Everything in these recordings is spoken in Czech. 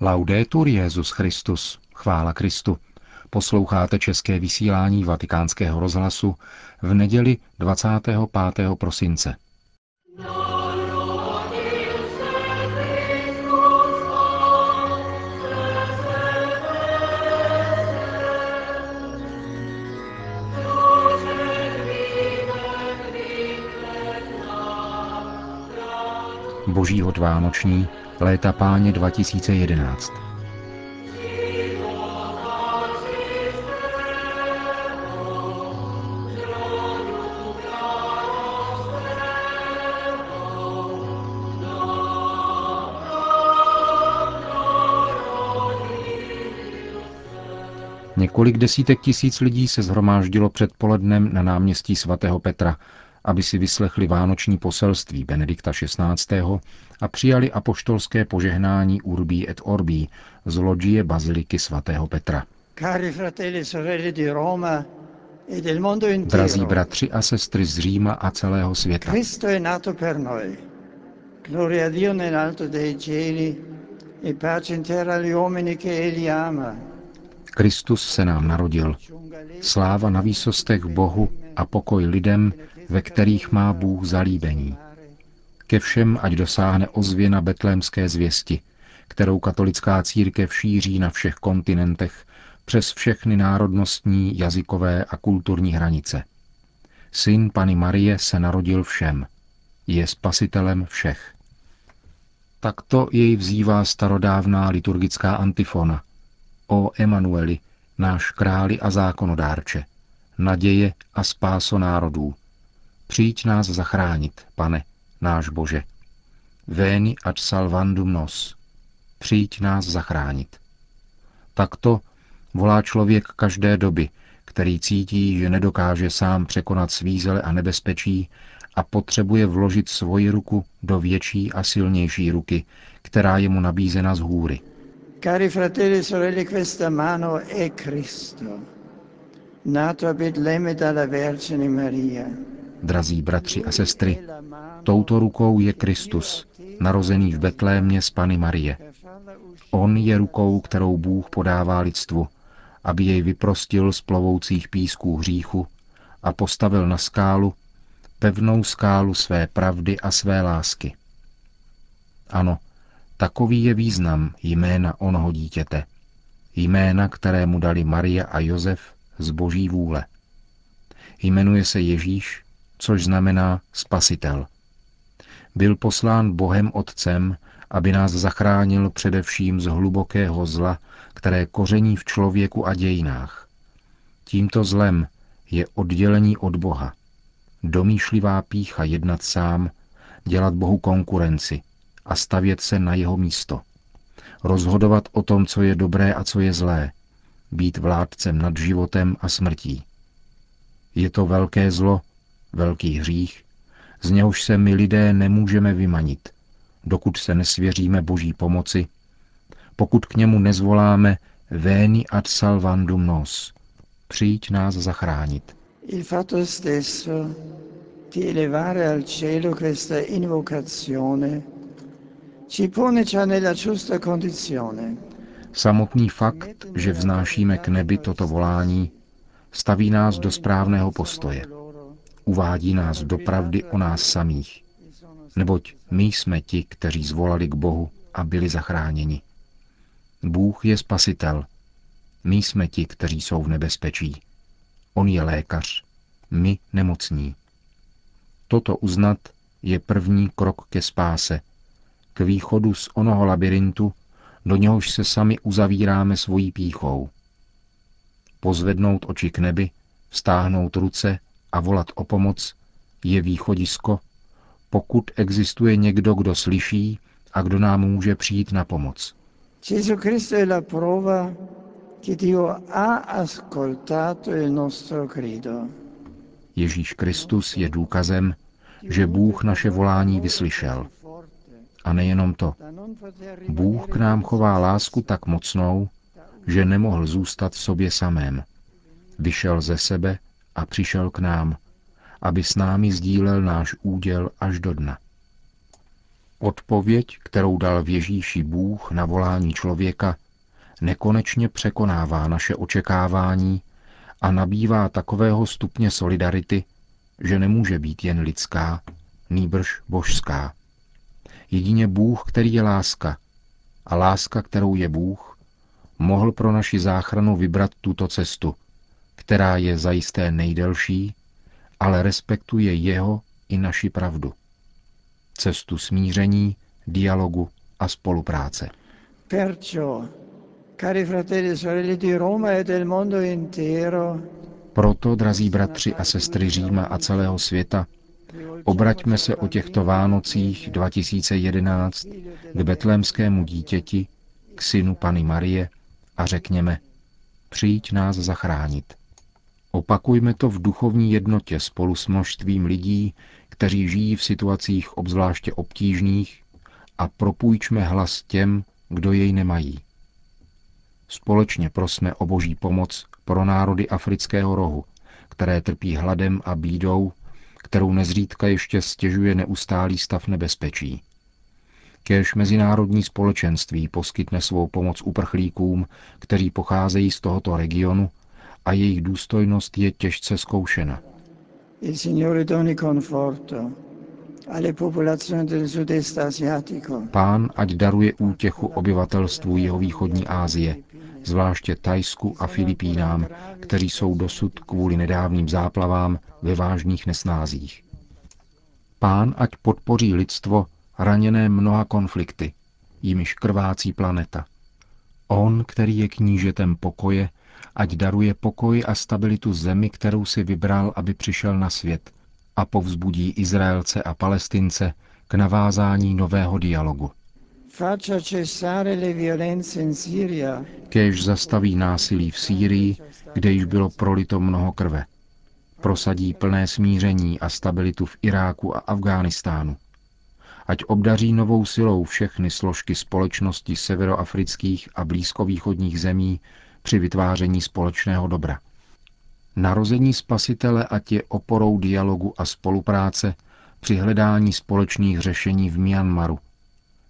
Laudetur Jesus Christus, chvála Kristu. Posloucháte české vysílání Vatikánského rozhlasu v neděli 25. prosince. Boží hod vánoční, léta Páně 2011. Několik desítek tisíc lidí se shromáždilo předpolednem na náměstí svatého Petra, aby si vyslechli vánoční poselství Benedikta XVI. A přijali apoštolské požehnání Urbi et Orbi z loďie baziliky svatého Petra. Drazí bratři a sestry z Říma a celého světa. Kristus se nám narodil. Sláva na výsostech Bohu a pokoj lidem, ve kterých má Bůh zalíbení. Ke všem ať dosáhne ozvěna betlémské zvěsti, kterou katolická církev šíří na všech kontinentech přes všechny národnostní, jazykové a kulturní hranice. Syn Panny Marie se narodil všem. Je spasitelem všech. Takto jej vzývá starodávná liturgická antifona. O Emanueli, náš králi a zákonodárče, naděje a spáso národů. Přijď nás zachránit, Pane, náš Bože. Veni ad salvandum nos. Přijď nás zachránit. Takto volá člověk každé doby, který cítí, že nedokáže sám překonat svízele a nebezpečí a potřebuje vložit svoji ruku do větší a silnější ruky, která je mu nabízena z hůry. Cari fratelli e sorelle, questa mano è Cristo, nato a Betlemme dalla Vergine Maria. Drazí bratři a sestry, touto rukou je Kristus, narozený v Betlémě z Panny Marie. On je rukou, kterou Bůh podává lidstvu, aby jej vyprostil z plovoucích písků hříchu a postavil na skálu, pevnou skálu své pravdy a své lásky. Ano, takový je význam jména onoho dítěte, jména, které mu dali Maria a Josef z boží vůle. Jmenuje se Ježíš, což znamená spasitel. Byl poslán Bohem Otcem, aby nás zachránil především z hlubokého zla, které koření v člověku a dějinách. Tímto zlem je oddělení od Boha, domýšlivá pýcha jednat sám, dělat Bohu konkurenci a stavět se na jeho místo. Rozhodovat o tom, co je dobré a co je zlé. Být vládcem nad životem a smrtí. Je to velké zlo, velký hřích, z něhož se my lidé nemůžeme vymanit, dokud se nesvěříme boží pomoci, pokud k němu nezvoláme Veni ad salvandum nos, přijď nás zachránit. Il fatto stesso di elevare al cielo questa invocazione ci pone già nella giusta condizione. Samotný fakt, že vznášíme k nebi toto volání, staví nás do správného postoje. Uvádí nás do pravdy o nás samých, neboť my jsme ti, kteří zvolali k Bohu a byli zachráněni. Bůh je spasitel, my jsme ti, kteří jsou v nebezpečí. On je lékař, my nemocní. Toto uznat je první krok ke spáse, k východu z onoho labirintu, do něhož se sami uzavíráme svojí pýchou. Pozvednout oči k nebi, vztáhnout ruce a volat o pomoc je východisko, pokud existuje někdo, kdo slyší a kdo nám může přijít na pomoc. Ježíš Kristus je důkazem, že Bůh naše volání vyslyšel. A nejenom to. Bůh k nám chová lásku tak mocnou, že nemohl zůstat v sobě samém. Vyšel ze sebe a přišel k nám, aby s námi sdílel náš úděl až do dna. Odpověď, kterou dal v Ježíši Bůh na volání člověka, nekonečně překonává naše očekávání a nabývá takového stupně solidarity, že nemůže být jen lidská, nýbrž božská. Jedině Bůh, který je láska, a láska, kterou je Bůh, mohl pro naši záchranu vybrat tuto cestu, která je zajisté nejdelší, ale respektuje jeho i naši pravdu. Cestu smíření, dialogu a spolupráce. Proto, drazí bratři a sestry Říma a celého světa, obraťme se o těchto Vánocích 2011 k betlémskému dítěti, k synu Panny Marie a řekněme, přijď nás zachránit. Opakujme to v duchovní jednotě spolu s množstvím lidí, kteří žijí v situacích obzvláště obtížných, a propůjčme hlas těm, kdo jej nemají. Společně prosme o boží pomoc pro národy afrického rohu, které trpí hladem a bídou, kterou nezřídka ještě stěžuje neustálý stav nebezpečí. Kéž mezinárodní společenství poskytne svou pomoc uprchlíkům, kteří pocházejí z tohoto regionu, a jejich důstojnost je těžce zkoušena. Pán ať daruje útěchu obyvatelstvu jihovýchodní Asie, zvláště Thajsku a Filipínám, kteří jsou dosud kvůli nedávným záplavám ve vážných nesnázích. Pán ať podpoří lidstvo raněné mnoha konflikty, jimiž krvácí planeta. On, který je knížetem pokoje, ať daruje pokoj a stabilitu zemi, kterou si vybral, aby přišel na svět, a povzbudí Izraelce a Palestince k navázání nového dialogu. Kéž zastaví násilí v Sýrii, kde již bylo prolito mnoho krve. Prosadí plné smíření a stabilitu v Iráku a Afghánistánu. Ať obdaří novou silou všechny složky společnosti severoafrických a blízkovýchodních zemí při vytváření společného dobra. Narození Spasitele ať je oporou dialogu a spolupráce při hledání společných řešení v Myanmaru.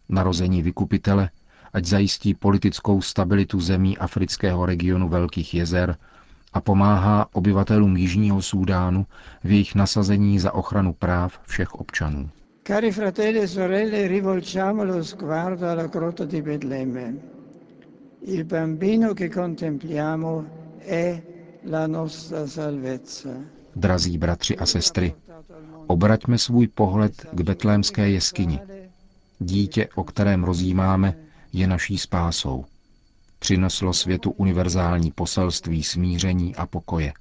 Narození Vykupitele ať zajistí politickou stabilitu zemí afrického regionu Velkých jezer a pomáhá obyvatelům Jižního Súdánu v jejich nasazení za ochranu práv všech občanů. Cari fratelli e sorelle, rivolgiamo lo sguardo alla grotta di Betlemme. Il bambino che contempliamo è la nostra salvezza. Drazí bratři a sestry, obraťme svůj pohled k betlémské jeskyni. Dítě, o kterém rozjímáme, je naší spásou. Přineslo světu univerzální poselství smíření a pokoje.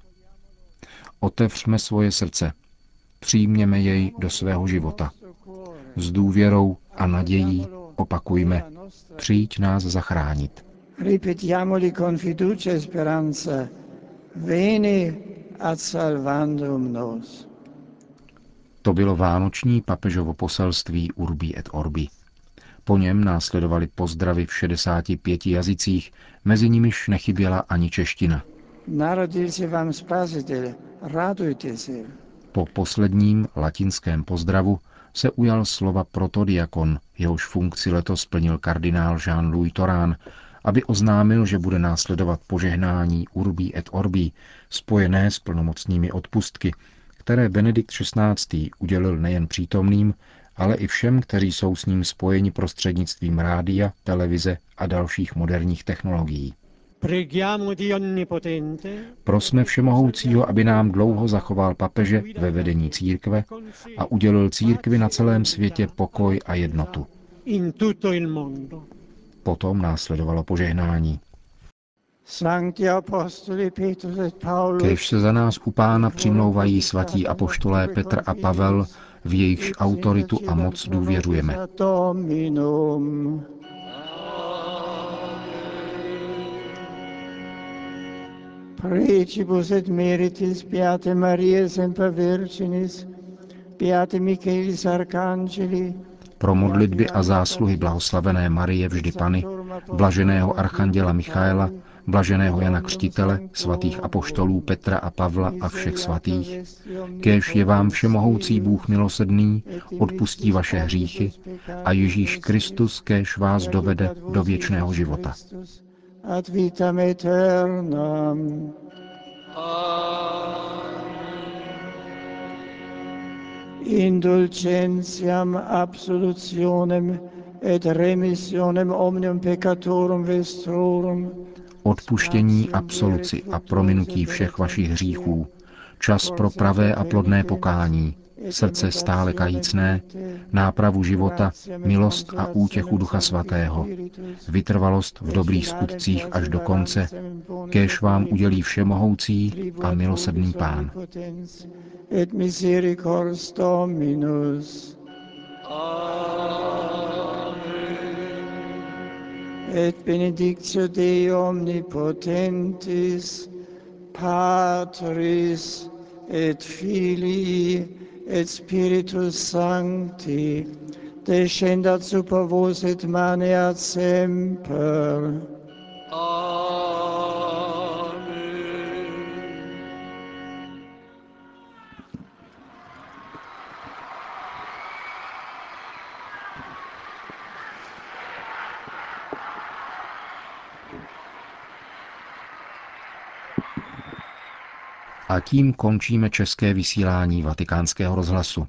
Otevřme svoje srdce, přijměme jej do svého života. S důvěrou a nadějí opakujme, přijď nás zachránit. To bylo vánoční papežovo poselství Urbi et Orbi. Po něm následovaly pozdravy v 65 jazycích, mezi nimiž nechyběla ani čeština. Narodil se vám Spasitel, radujte se. Po posledním latinském pozdravu se ujal slova protodiakon, jehož funkci letos plnil kardinál Jean-Louis Tauran, aby oznámil, že bude následovat požehnání Urbi et Orbi, spojené s plnomocnými odpustky, které Benedikt XVI. Udělil nejen přítomným, ale i všem, kteří jsou s ním spojeni prostřednictvím rádia, televize a dalších moderních technologií. Prosme všemohoucího, aby nám dlouho zachoval papeže ve vedení církve a udělil církvi na celém světě pokoj a jednotu. Potom následovalo požehnání. Kéž se za nás u Pána přimlouvají svatí apoštolé Petr a Pavel, v jejichž autoritu a moc důvěřujeme. Precibus et meritis, Beate Mariae semper Virginis, Beate Michaelis Arcangeli. Pro modlitby a zásluhy blahoslavené Marie vždy Panny, blaženého archanděla Michaela, blaženého Jana Křtitele, svatých apoštolů Petra a Pavla a všech svatých, kéž je vám všemohoucí Bůh milosedný, odpustí vaše hříchy a Ježíš Kristus kéž vás dovede do věčného života. Indulgentiam absolutionem et remissionem omnium peccatorum vestrorum. Odpuštění, absoluci a prominutí všech vašich hříchů, čas pro pravé a plodné pokání, srdce stále kajícné, nápravu života, milost a útěchu Ducha Svatého, vytrvalost v dobrých skutcích až do konce, kéž vám udělí všemohoucí a milosrdný Pán. Et benedictio Dei omnipotentis, Patris et Filii et Spiritus Sancti, descendat super vos et maneat semper. Amen. A tím končíme české vysílání Vatikánského rozhlasu.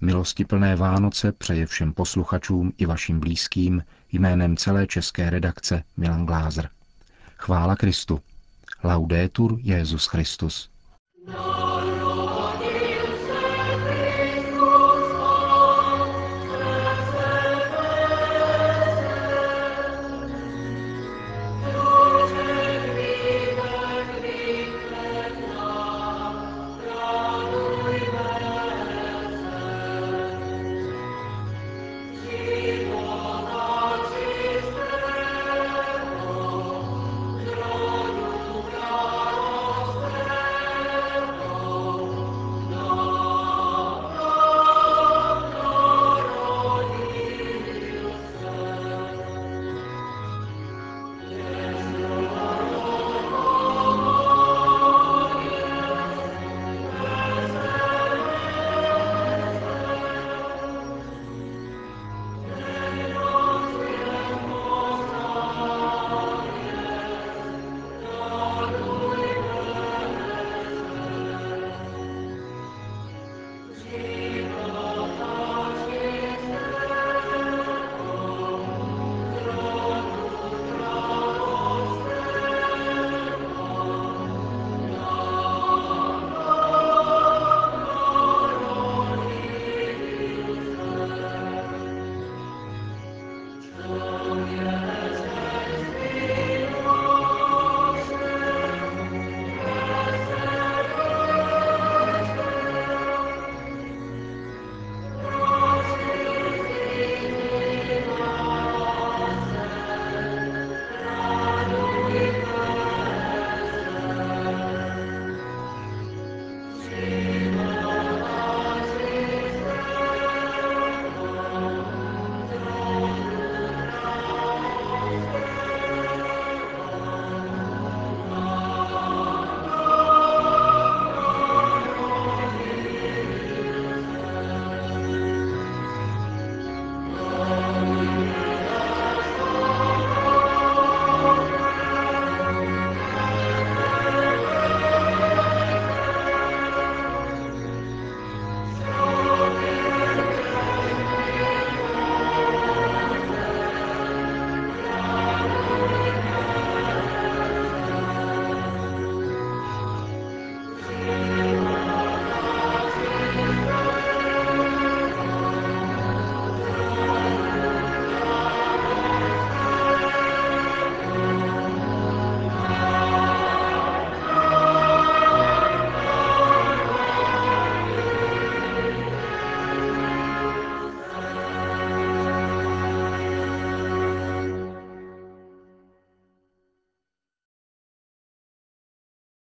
Milostiplné Vánoce přeje všem posluchačům i vašim blízkým jménem celé české redakce Milan Glázer. Chvála Kristu. Laudetur Jesus Christus.